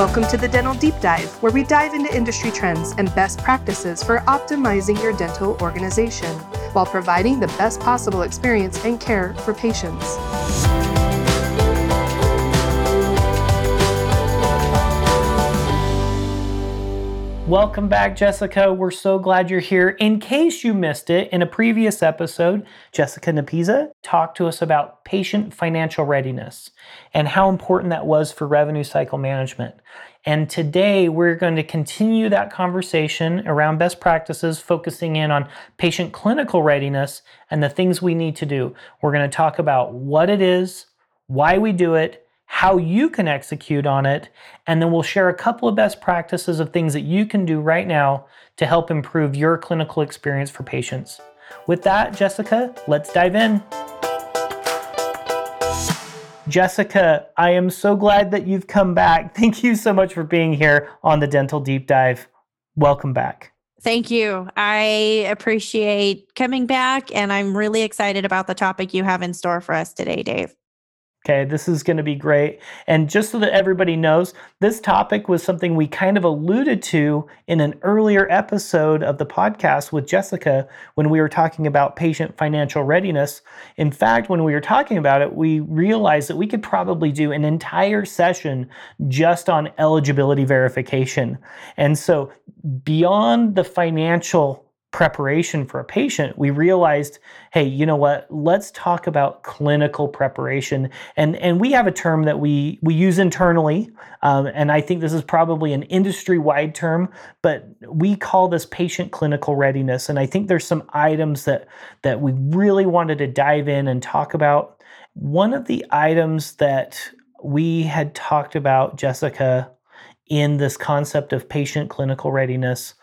Welcome to the Dental Deep Dive, where we dive into industry trends and best practices for optimizing your dental organization while providing the best possible experience and care for patients. Welcome back, Jessica. We're so glad you're here. In case you missed it, in a previous episode, Jessica Napisa talked to us about patient financial readiness and how important that was for revenue cycle management. And today we're going to continue that conversation around best practices, focusing in on patient clinical readiness and the things we need to do. We're going to talk about what it is, why we do it, how you can execute on it, and then we'll share a couple of best practices of things that you can do right now to help improve your clinical experience for patients. With that, Jessica, let's dive in. Jessica, I am so glad that you've come back. Thank you so much for being here on the Dental Deep Dive. Welcome back. Thank you. I appreciate coming back, and I'm really excited about the topic you have in store for us today, Dave. Okay, this is going to be great. And just so that everybody knows, this topic was something we kind of alluded to in an earlier episode of the podcast with Jessica when we were talking about patient financial readiness. In fact, when we were talking about it, we realized that we could probably do an entire session just on eligibility verification. And so beyond the financial preparation for a patient, we realized, hey, you know what, let's talk about clinical preparation. And we have a term that we use internally, and I think this is probably an industry-wide term, but we call this patient clinical readiness. And I think there's some items that we really wanted to dive in and talk about. One of the items that we had talked about, Jessica, in this concept of patient clinical readiness,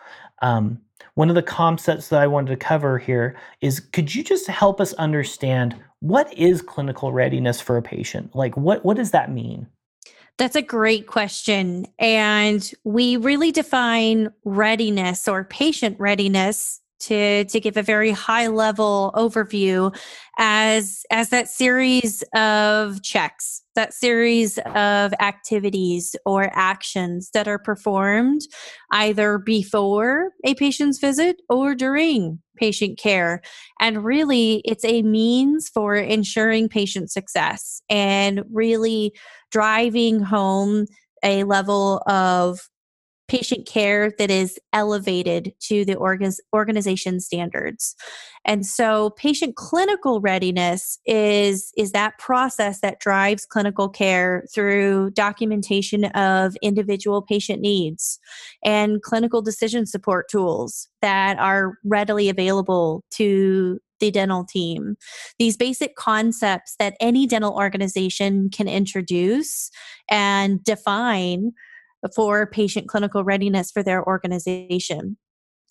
one of the concepts that I wanted to cover here is, could you just help us understand what is clinical readiness for a patient? Like, what does that mean? That's a great question. And we really define readiness or patient readiness to give a very high-level overview as that series of checks, that series of activities or actions that are performed either before a patient's visit or during patient care. And really, it's a means for ensuring patient success and really driving home a level of patient care that is elevated to the organization standards. And so patient clinical readiness is that process that drives clinical care through documentation of individual patient needs and clinical decision support tools that are readily available to the dental team. These basic concepts that any dental organization can introduce and define for patient clinical readiness for their organization.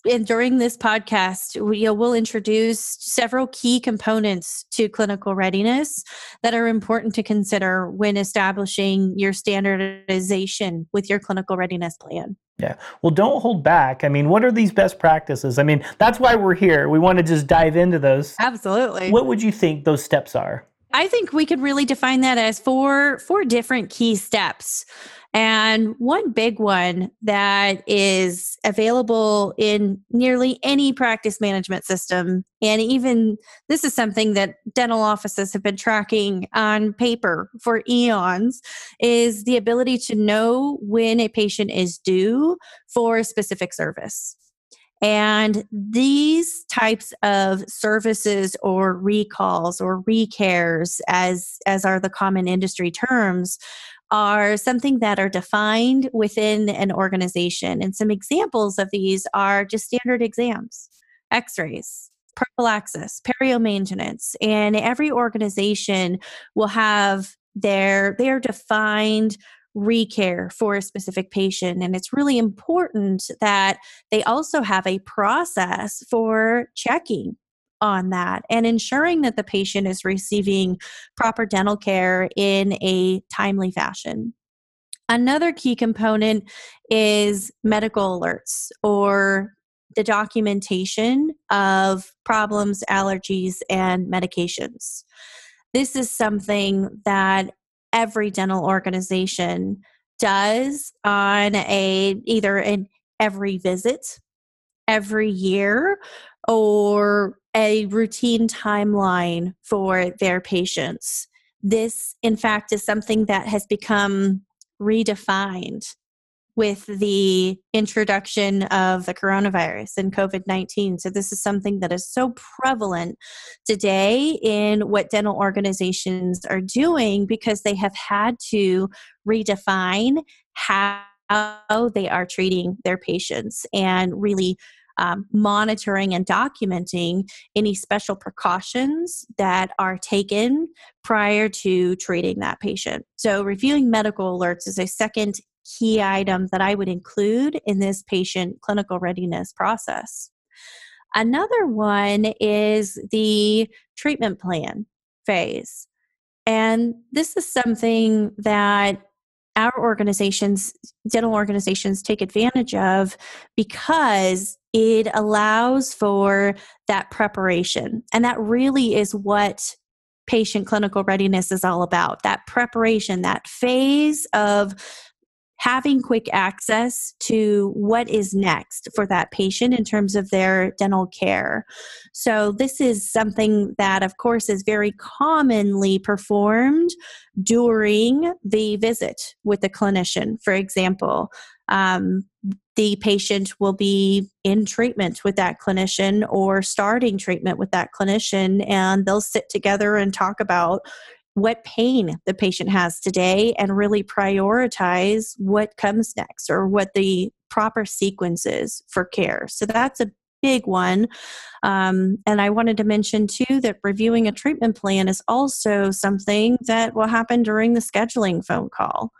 And during this podcast, we'll introduce several key components to clinical readiness that are important to consider when establishing your standardization with your clinical readiness plan. Yeah. Well, don't hold back. I mean, what are these best practices? I mean, that's why we're here. We want to just dive into those. Absolutely. What would you think those steps are? I think we could really define that as four different key steps. And one big one that is available in nearly any practice management system, and even this is something that dental offices have been tracking on paper for eons, is the ability to know when a patient is due for a specific service. And these types of services or recalls or recares, as are the common industry terms, are something that are defined within an organization. And some examples of these are just standard exams, x-rays, prophylaxis, perio maintenance, and every organization will have their defined recare for a specific patient. And it's really important that they also have a process for checking on that and ensuring that the patient is receiving proper dental care in a timely fashion. Another key component is medical alerts or the documentation of problems, allergies, and medications. This is something that every dental organization does on either in every visit, every year, or a routine timeline for their patients. This, in fact, is something that has become redefined with the introduction of the coronavirus and COVID-19. So this is something that is so prevalent today in what dental organizations are doing because they have had to redefine how they are treating their patients and really monitoring and documenting any special precautions that are taken prior to treating that patient. So reviewing medical alerts is a second key item that I would include in this patient clinical readiness process. Another one is the treatment plan phase. And this is something that our organizations, dental organizations, take advantage of because it allows for that preparation. And that really is what patient clinical readiness is all about, that preparation, that phase of having quick access to what is next for that patient in terms of their dental care. So this is something that, of course, is very commonly performed during the visit with the clinician, for example. The patient will be in treatment with that clinician or starting treatment with that clinician, and they'll sit together and talk about what pain the patient has today and really prioritize what comes next or what the proper sequence is for care. So that's a big one. And I wanted to mention too that reviewing a treatment plan is also something that will happen during the scheduling phone call.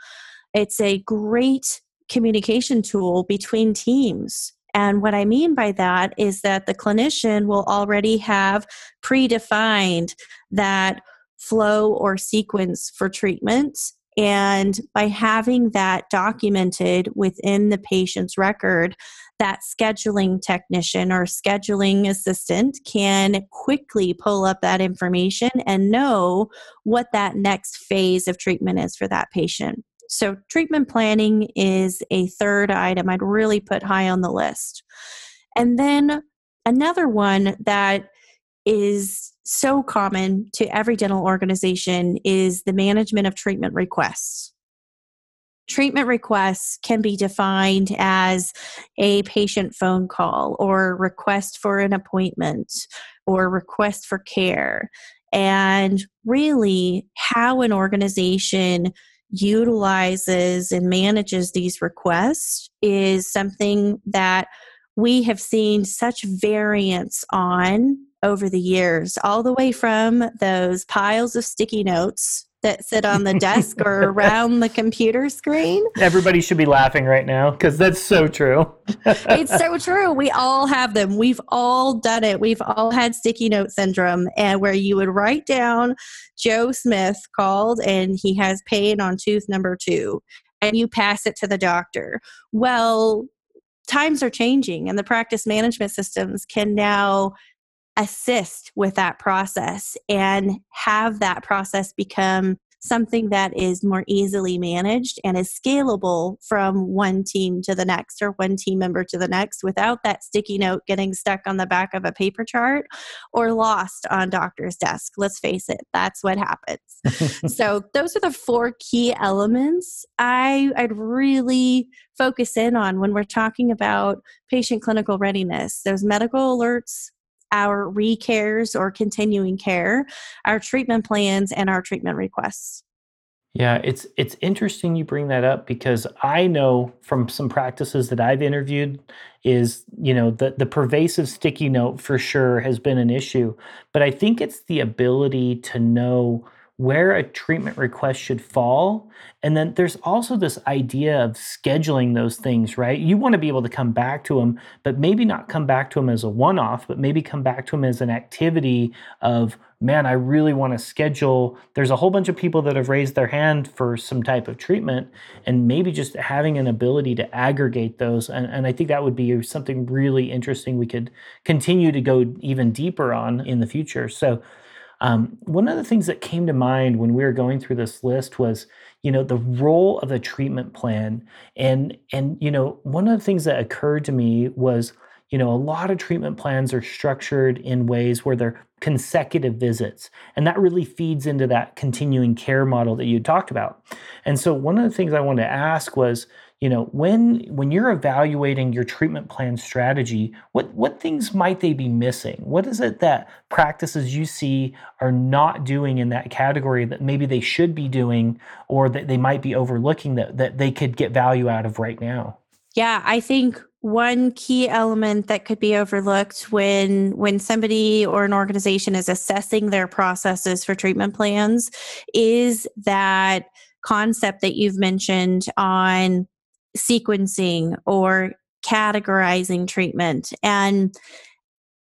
It's a great communication tool between teams. And what I mean by that is that the clinician will already have predefined that flow or sequence for treatment. And by having that documented within the patient's record, that scheduling technician or scheduling assistant can quickly pull up that information and know what that next phase of treatment is for that patient. So treatment planning is a third item I'd really put high on the list. And then another one that is so common to every dental organization is the management of treatment requests. Treatment requests can be defined as a patient phone call or request for an appointment or request for care. And really how an organization utilizes and manages these requests is something that we have seen such variance on over the years, all the way from those piles of sticky notes that sit on the desk or around the computer screen. Everybody should be laughing right now because that's so true. It's so true. We all have them. We've all done it. We've all had sticky note syndrome, and where you would write down Joe Smith called and he has pain on tooth number 2 and you pass it to the doctor. Well, times are changing and the practice management systems can now assist with that process and have that process become something that is more easily managed and is scalable from one team to the next or one team member to the next without that sticky note getting stuck on the back of a paper chart or lost on doctor's desk. Let's face it, that's what happens. So those are the four key elements I'd really focus in on when we're talking about patient clinical readiness. Those medical alerts, our recares or continuing care, our treatment plans, and our treatment requests. Yeah, it's interesting you bring that up because I know from some practices that I've interviewed is, you know, the pervasive sticky note for sure has been an issue, but I think it's the ability to know where a treatment request should fall. And then there's also this idea of scheduling those things, right? You want to be able to come back to them, but maybe not come back to them as a one-off, but maybe come back to them as an activity of, man, I really want to schedule. There's a whole bunch of people that have raised their hand for some type of treatment, and maybe just having an ability to aggregate those. And I think that would be something really interesting we could continue to go even deeper on in the future. So One of the things that came to mind when we were going through this list was, you know, the role of a treatment plan. And, you know, one of the things that occurred to me was, you know, a lot of treatment plans are structured in ways where they're consecutive visits. And that really feeds into that continuing care model that you talked about. And so one of the things I wanted to ask was, you know, when you're evaluating your treatment plan strategy, what things might they be missing? What is it that practices you see are not doing in that category that maybe they should be doing, or that they might be overlooking that they could get value out of right now? Yeah, I think one key element that could be overlooked when somebody or an organization is assessing their processes for treatment plans is that concept that you've mentioned on sequencing or categorizing treatment. And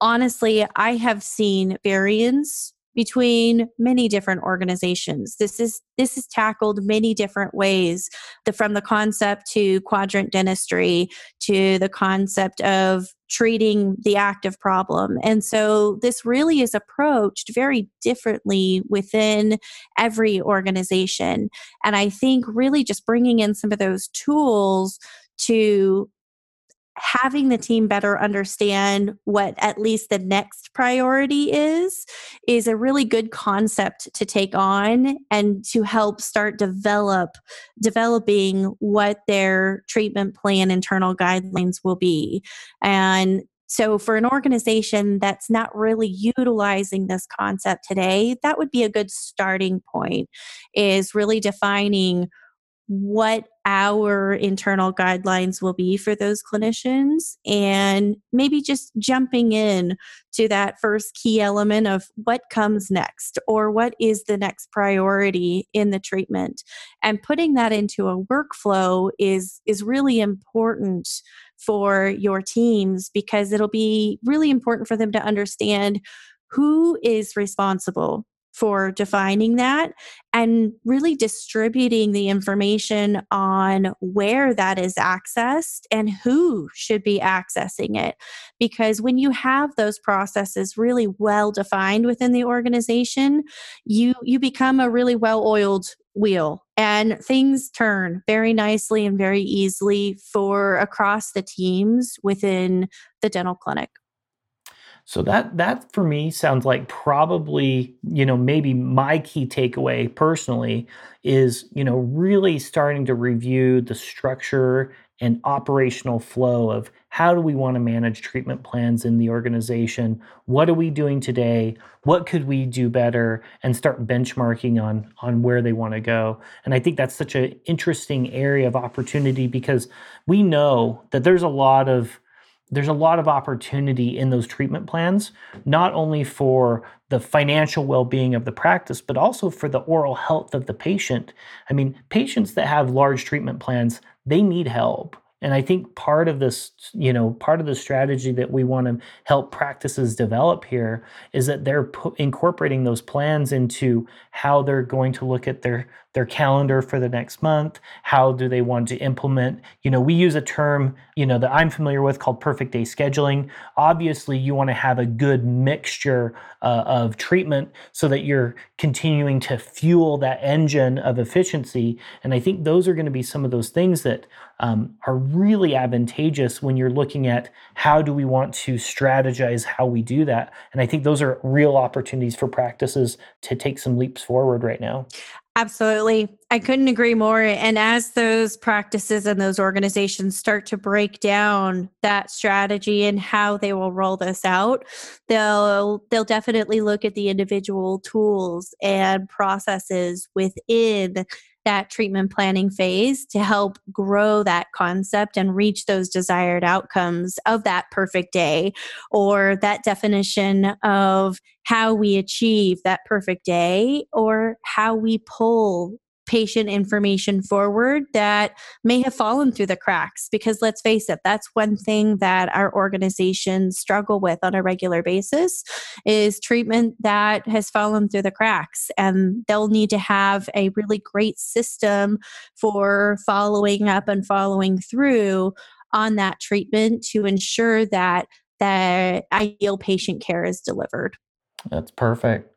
honestly, I have seen variance between many different organizations. This is tackled many different ways, from the concept to quadrant dentistry to the concept of treating the active problem. And so this really is approached very differently within every organization. And I think really just bringing in some of those tools to having the team better understand what at least the next priority is a really good concept to take on and to help start developing what their treatment plan internal guidelines will be. And so for an organization that's not really utilizing this concept today, that would be a good starting point, is really defining what our internal guidelines will be for those clinicians, and maybe just jumping in to that first key element of what comes next, or what is the next priority in the treatment. And putting that into a workflow is really important for your teams, because it'll be really important for them to understand who is responsible for defining that, and really distributing the information on where that is accessed and who should be accessing it. Because when you have those processes really well defined within the organization, you become a really well-oiled wheel, and things turn very nicely and very easily for across the teams within the dental clinic. So that for me sounds like probably, you know, maybe my key takeaway personally is, you know, really starting to review the structure and operational flow of how do we want to manage treatment plans in the organization? What are we doing today? What could we do better? And start benchmarking on where they want to go. And I think that's such an interesting area of opportunity, because we know that there's a lot of opportunity in those treatment plans, not only for the financial well-being of the practice, but also for the oral health of the patient. I mean, patients that have large treatment plans, they need help. And I think part of the strategy that we want to help practices develop here is that they're incorporating those plans into how they're going to look at their calendar for the next month. How do they want to implement? You know, we use a term, you know, that I'm familiar with called perfect day scheduling. Obviously, you want to have a good mixture of treatment so that you're continuing to fuel that engine of efficiency. And I think those are going to be some of those things that are really advantageous when you're looking at how do we want to strategize how we do that. And I think those are real opportunities for practices to take some leaps forward right now. Absolutely. I couldn't agree more. And as those practices and those organizations start to break down that strategy and how they will roll this out, they'll definitely look at the individual tools and processes within that treatment planning phase to help grow that concept and reach those desired outcomes of that perfect day, or that definition of how we achieve that perfect day, or how we pull patient information forward that may have fallen through the cracks. Because let's face it, that's one thing that our organizations struggle with on a regular basis, is treatment that has fallen through the cracks. And they'll need to have a really great system for following up and following through on that treatment to ensure that the ideal patient care is delivered. That's perfect.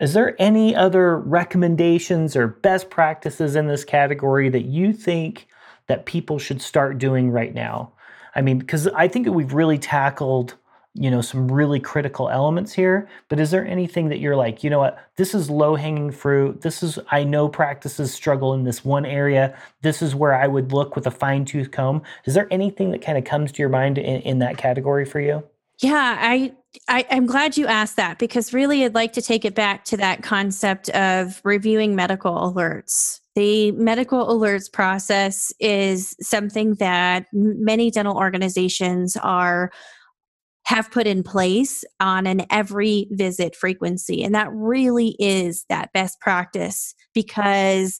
Is there any other recommendations or best practices in this category that you think that people should start doing right now? I mean, because I think that we've really tackled, you know, some really critical elements here, but is there anything that you're like, you know what, this is low-hanging fruit. This is, I know practices struggle in this one area. This is where I would look with a fine-tooth comb. Is there anything that kind of comes to your mind in that category for you? Yeah, I'm glad you asked that, because really I'd like to take it back to that concept of reviewing medical alerts. The medical alerts process is something that many dental organizations have put in place on an every visit frequency. And that really is that best practice, because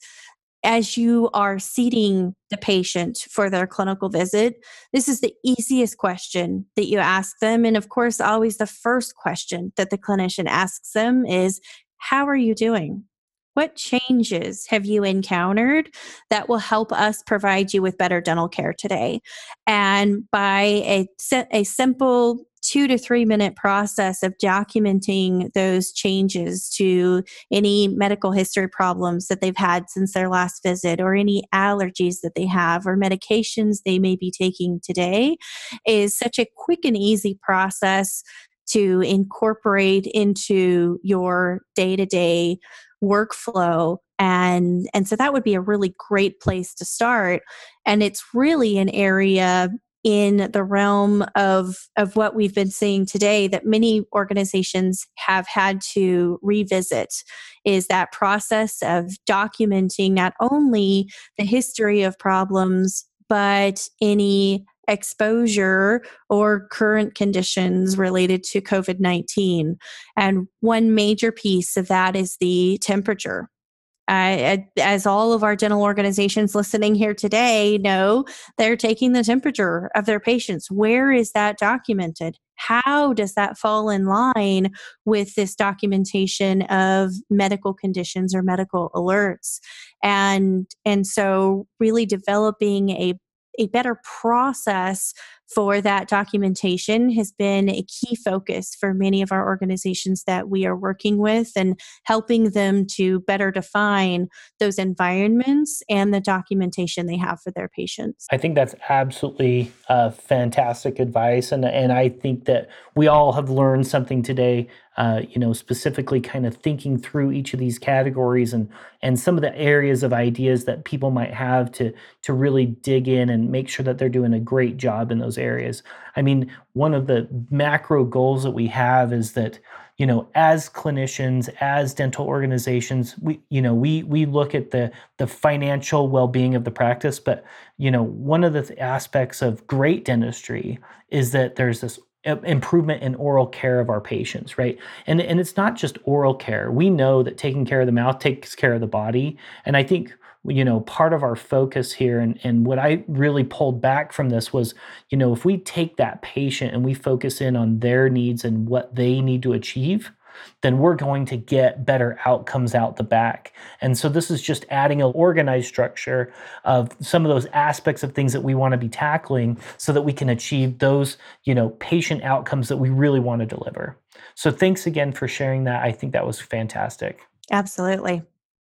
as you are seating the patient for their clinical visit, this is the easiest question that you ask them. And of course, always the first question that the clinician asks them is, how are you doing? What changes have you encountered that will help us provide you with better dental care today? And by a simple 2 to 3 minute process of documenting those changes to any medical history problems that they've had since their last visit, or any allergies that they have, or medications they may be taking today, is such a quick and easy process to incorporate into your day-to-day workflow. And so that would be a really great place to start. And it's really an area in the realm of what we've been seeing today that many organizations have had to revisit, is that process of documenting not only the history of problems, but any exposure or current conditions related to COVID-19. And one major piece of that is the temperature. As all of our dental organizations listening here today know, they're taking the temperature of their patients. Where is that documented? How does that fall in line with this documentation of medical conditions or medical alerts? And so really developing a better process for that documentation has been a key focus for many of our organizations that we are working with, and helping them to better define those environments and the documentation they have for their patients. I think that's absolutely fantastic advice. And I think that we all have learned something today, specifically kind of thinking through each of these categories and some of the areas of ideas that people might have to really dig in and make sure that they're doing a great job in those areas. I mean, one of the macro goals that we have is that, you know, as clinicians, as dental organizations, we look at the financial well-being of the practice, but, you know, one of the aspects of great dentistry is that there's this improvement in oral care of our patients, right? And it's not just oral care. We know that taking care of the mouth takes care of the body. And I think, you know, part of our focus here and what I really pulled back from this was, you know, if we take that patient and we focus in on their needs and what they need to achieve, then we're going to get better outcomes out the back. And so this is just adding an organized structure of some of those aspects of things that we want to be tackling so that we can achieve those, you know, patient outcomes that we really want to deliver. So thanks again for sharing that. I think that was fantastic. Absolutely.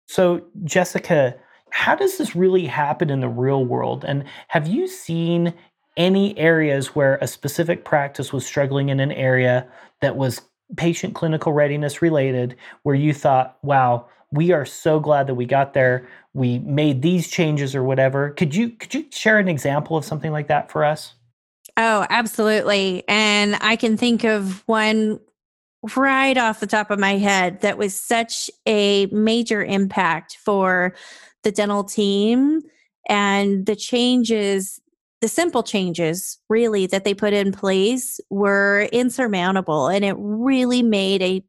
So Jessica, how does this really happen in the real world? And have you seen any areas where a specific practice was struggling in an area that was patient clinical readiness related, where you thought, wow, we are so glad that we got there. We made these changes or whatever. Could you share an example of something like that for us? Oh, absolutely. And I can think of one right off the top of my head that was such a major impact for the dental team, and the simple changes really that they put in place were insurmountable. And it really made a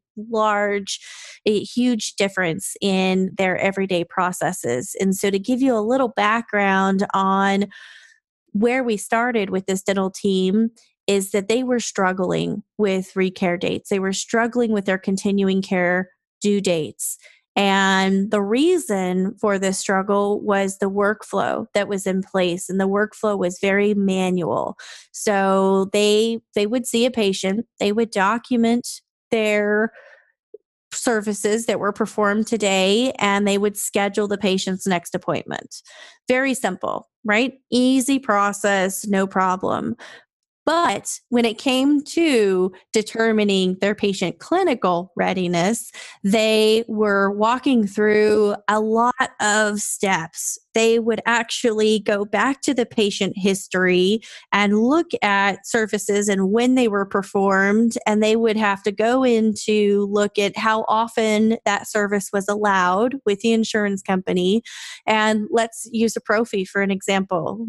huge difference in their everyday processes. And so to give you a little background on where we started with this dental team is that they were struggling with recare dates. They were struggling with their continuing care due dates. And the reason for this struggle was the workflow that was in place, and the workflow was very manual. So they would see a patient, they would document their services that were performed today, and they would schedule the patient's next appointment. Very simple, right? Easy process, no problem. But when it came to determining their patient clinical readiness, they were walking through a lot of steps. They would actually go back to the patient history and look at services and when they were performed, and they would have to go in to look at how often that service was allowed with the insurance company. And let's use a prophy for an example.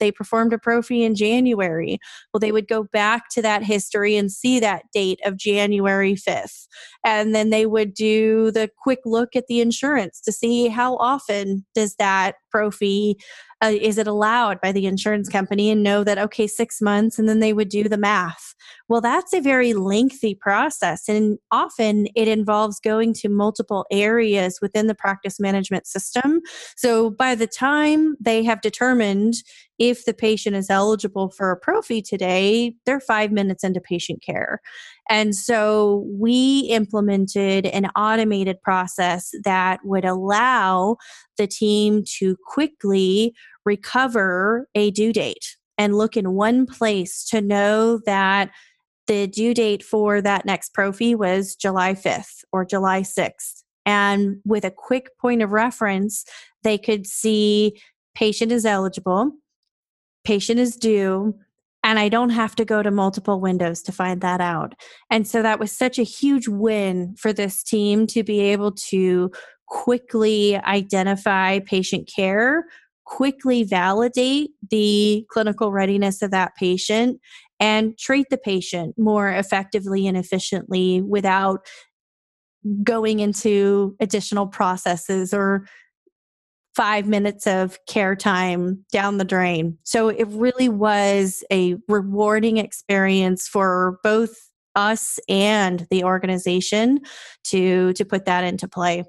They performed a prophy in January. Well, they would go back to that history and see that date of January 5th. And then they would do the quick look at the insurance to see how often does that prophy, is it allowed by the insurance company, and know that, okay, 6 months, and then they would do the math. Well, that's a very lengthy process. And often it involves going to multiple areas within the practice management system. So by the time they have determined if the patient is eligible for a prophy today, they're 5 minutes into patient care. And so we implemented an automated process that would allow the team to quickly recover a due date and look in one place to know that the due date for that next prophy was July 5th or July 6th. And with a quick point of reference, they could see patient is eligible, patient is due, and I don't have to go to multiple windows to find that out. And so that was such a huge win for this team to be able to quickly identify patient care, quickly validate the clinical readiness of that patient, and treat the patient more effectively and efficiently without going into additional processes or 5 minutes of care time down the drain. So it really was a rewarding experience for both us and the organization to put that into play.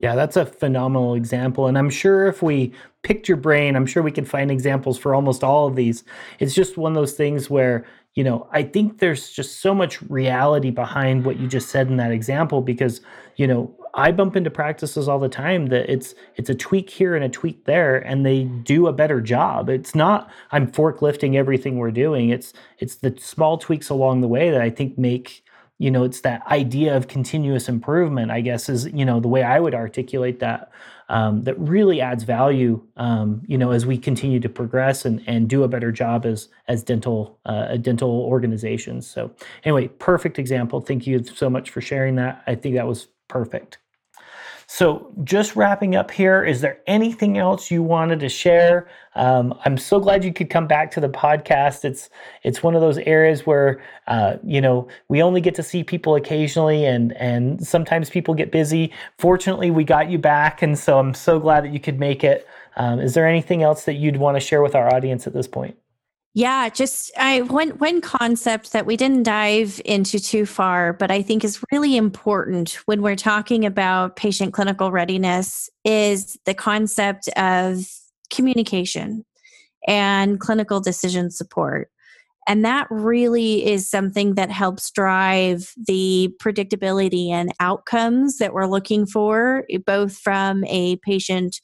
Yeah, that's a phenomenal example. And I'm sure if we picked your brain, I'm sure we can find examples for almost all of these. It's just one of those things where, you know, I think there's just so much reality behind what you just said in that example, because, you know, I bump into practices all the time that it's a tweak here and a tweak there, and they do a better job. It's not I'm forklifting everything we're doing. It's the small tweaks along the way that I think make, you know, it's that idea of continuous improvement, I guess, is, you know, the way I would articulate that, that really adds value, you know, as we continue to progress and do a better job as dental organizations. So anyway, perfect example. Thank you so much for sharing that. I think that was perfect. So just wrapping up here, is there anything else you wanted to share? I'm so glad you could come back to the podcast. It's one of those areas where, you know, we only get to see people occasionally, and sometimes people get busy. Fortunately, we got you back, and so I'm so glad that you could make it. Is there anything else that you'd want to share with our audience at this point? Yeah, just one concept that we didn't dive into too far, but I think is really important when we're talking about patient clinical readiness is the concept of communication and clinical decision support. And that really is something that helps drive the predictability and outcomes that we're looking for, both from a patient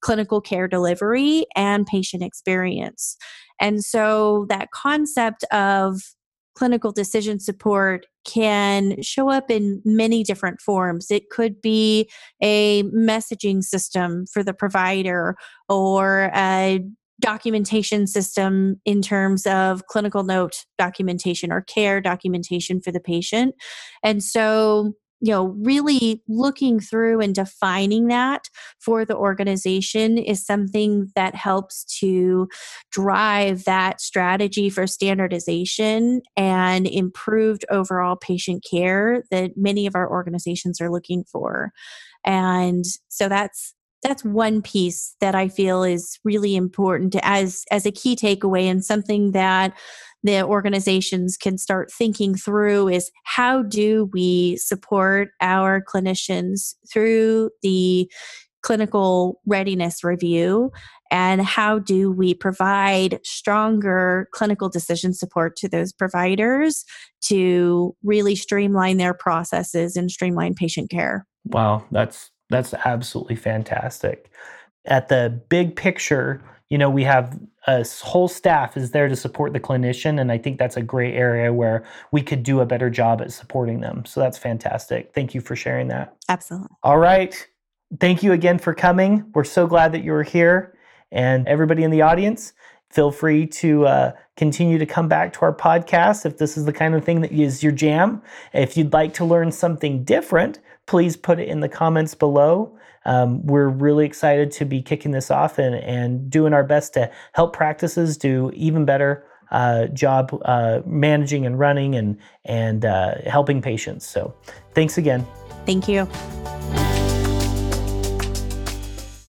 clinical care delivery and patient experience. And so that concept of clinical decision support can show up in many different forms. It could be a messaging system for the provider, or a documentation system in terms of clinical note documentation or care documentation for the patient. And so, you know, really looking through and defining that for the organization is something that helps to drive that strategy for standardization and improved overall patient care that many of our organizations are looking for. And so that's one piece that I feel is really important as a key takeaway, and something that the organizations can start thinking through is, how do we support our clinicians through the clinical readiness review, and how do we provide stronger clinical decision support to those providers to really streamline their processes and streamline patient care. Wow, that's absolutely fantastic. At the big picture, you know, we have a whole staff is there to support the clinician, and I think that's a great area where we could do a better job at supporting them. So that's fantastic. Thank you for sharing that. Absolutely. All right. Thank you again for coming. We're so glad that you were here. And everybody in the audience, feel free to continue to come back to our podcast if this is the kind of thing that is your jam. If you'd like to learn something different, please put it in the comments below. We're really excited to be kicking this off and doing our best to help practices do even better job managing and running and helping patients. So thanks again. Thank you.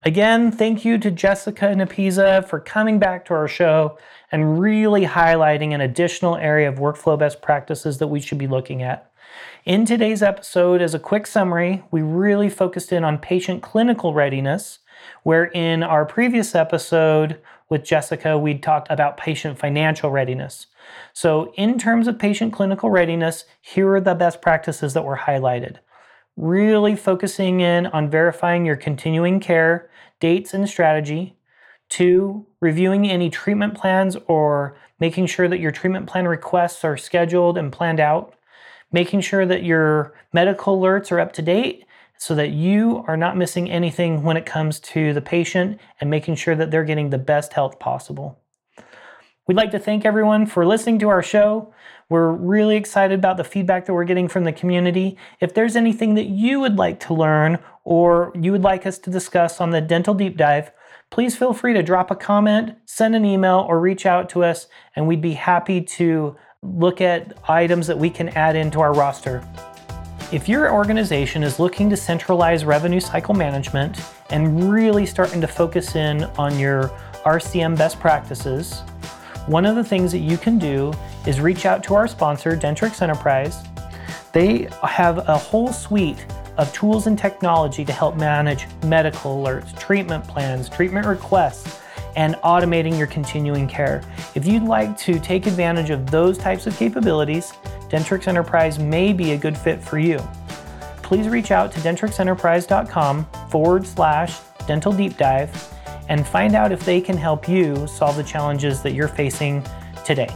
Again, thank you to Jessica Napisa for coming back to our show and really highlighting an additional area of workflow best practices that we should be looking at. In today's episode, as a quick summary, we really focused in on patient clinical readiness, where in our previous episode with Jessica, we talked about patient financial readiness. So in terms of patient clinical readiness, here are the best practices that were highlighted. Really focusing in on verifying your continuing care, dates, and strategy. 2, reviewing any treatment plans or making sure that your treatment plan requests are scheduled and planned out. Making sure that your medical alerts are up to date so that you are not missing anything when it comes to the patient, and making sure that they're getting the best health possible. We'd like to thank everyone for listening to our show. We're really excited about the feedback that we're getting from the community. If there's anything that you would like to learn or you would like us to discuss on the Dental Deep Dive, please feel free to drop a comment, send an email, or reach out to us, and we'd be happy to look at items that we can add into our roster. If your organization is looking to centralize revenue cycle management and really starting to focus in on your RCM best practices, one of the things that you can do is reach out to our sponsor, Dentrix Enterprise. They have a whole suite of tools and technology to help manage medical alerts, treatment plans, treatment requests, and automating your continuing care. If you'd like to take advantage of those types of capabilities, Dentrix Enterprise may be a good fit for you. Please reach out to dentrixenterprise.com/dentaldeepdive and find out if they can help you solve the challenges that you're facing today.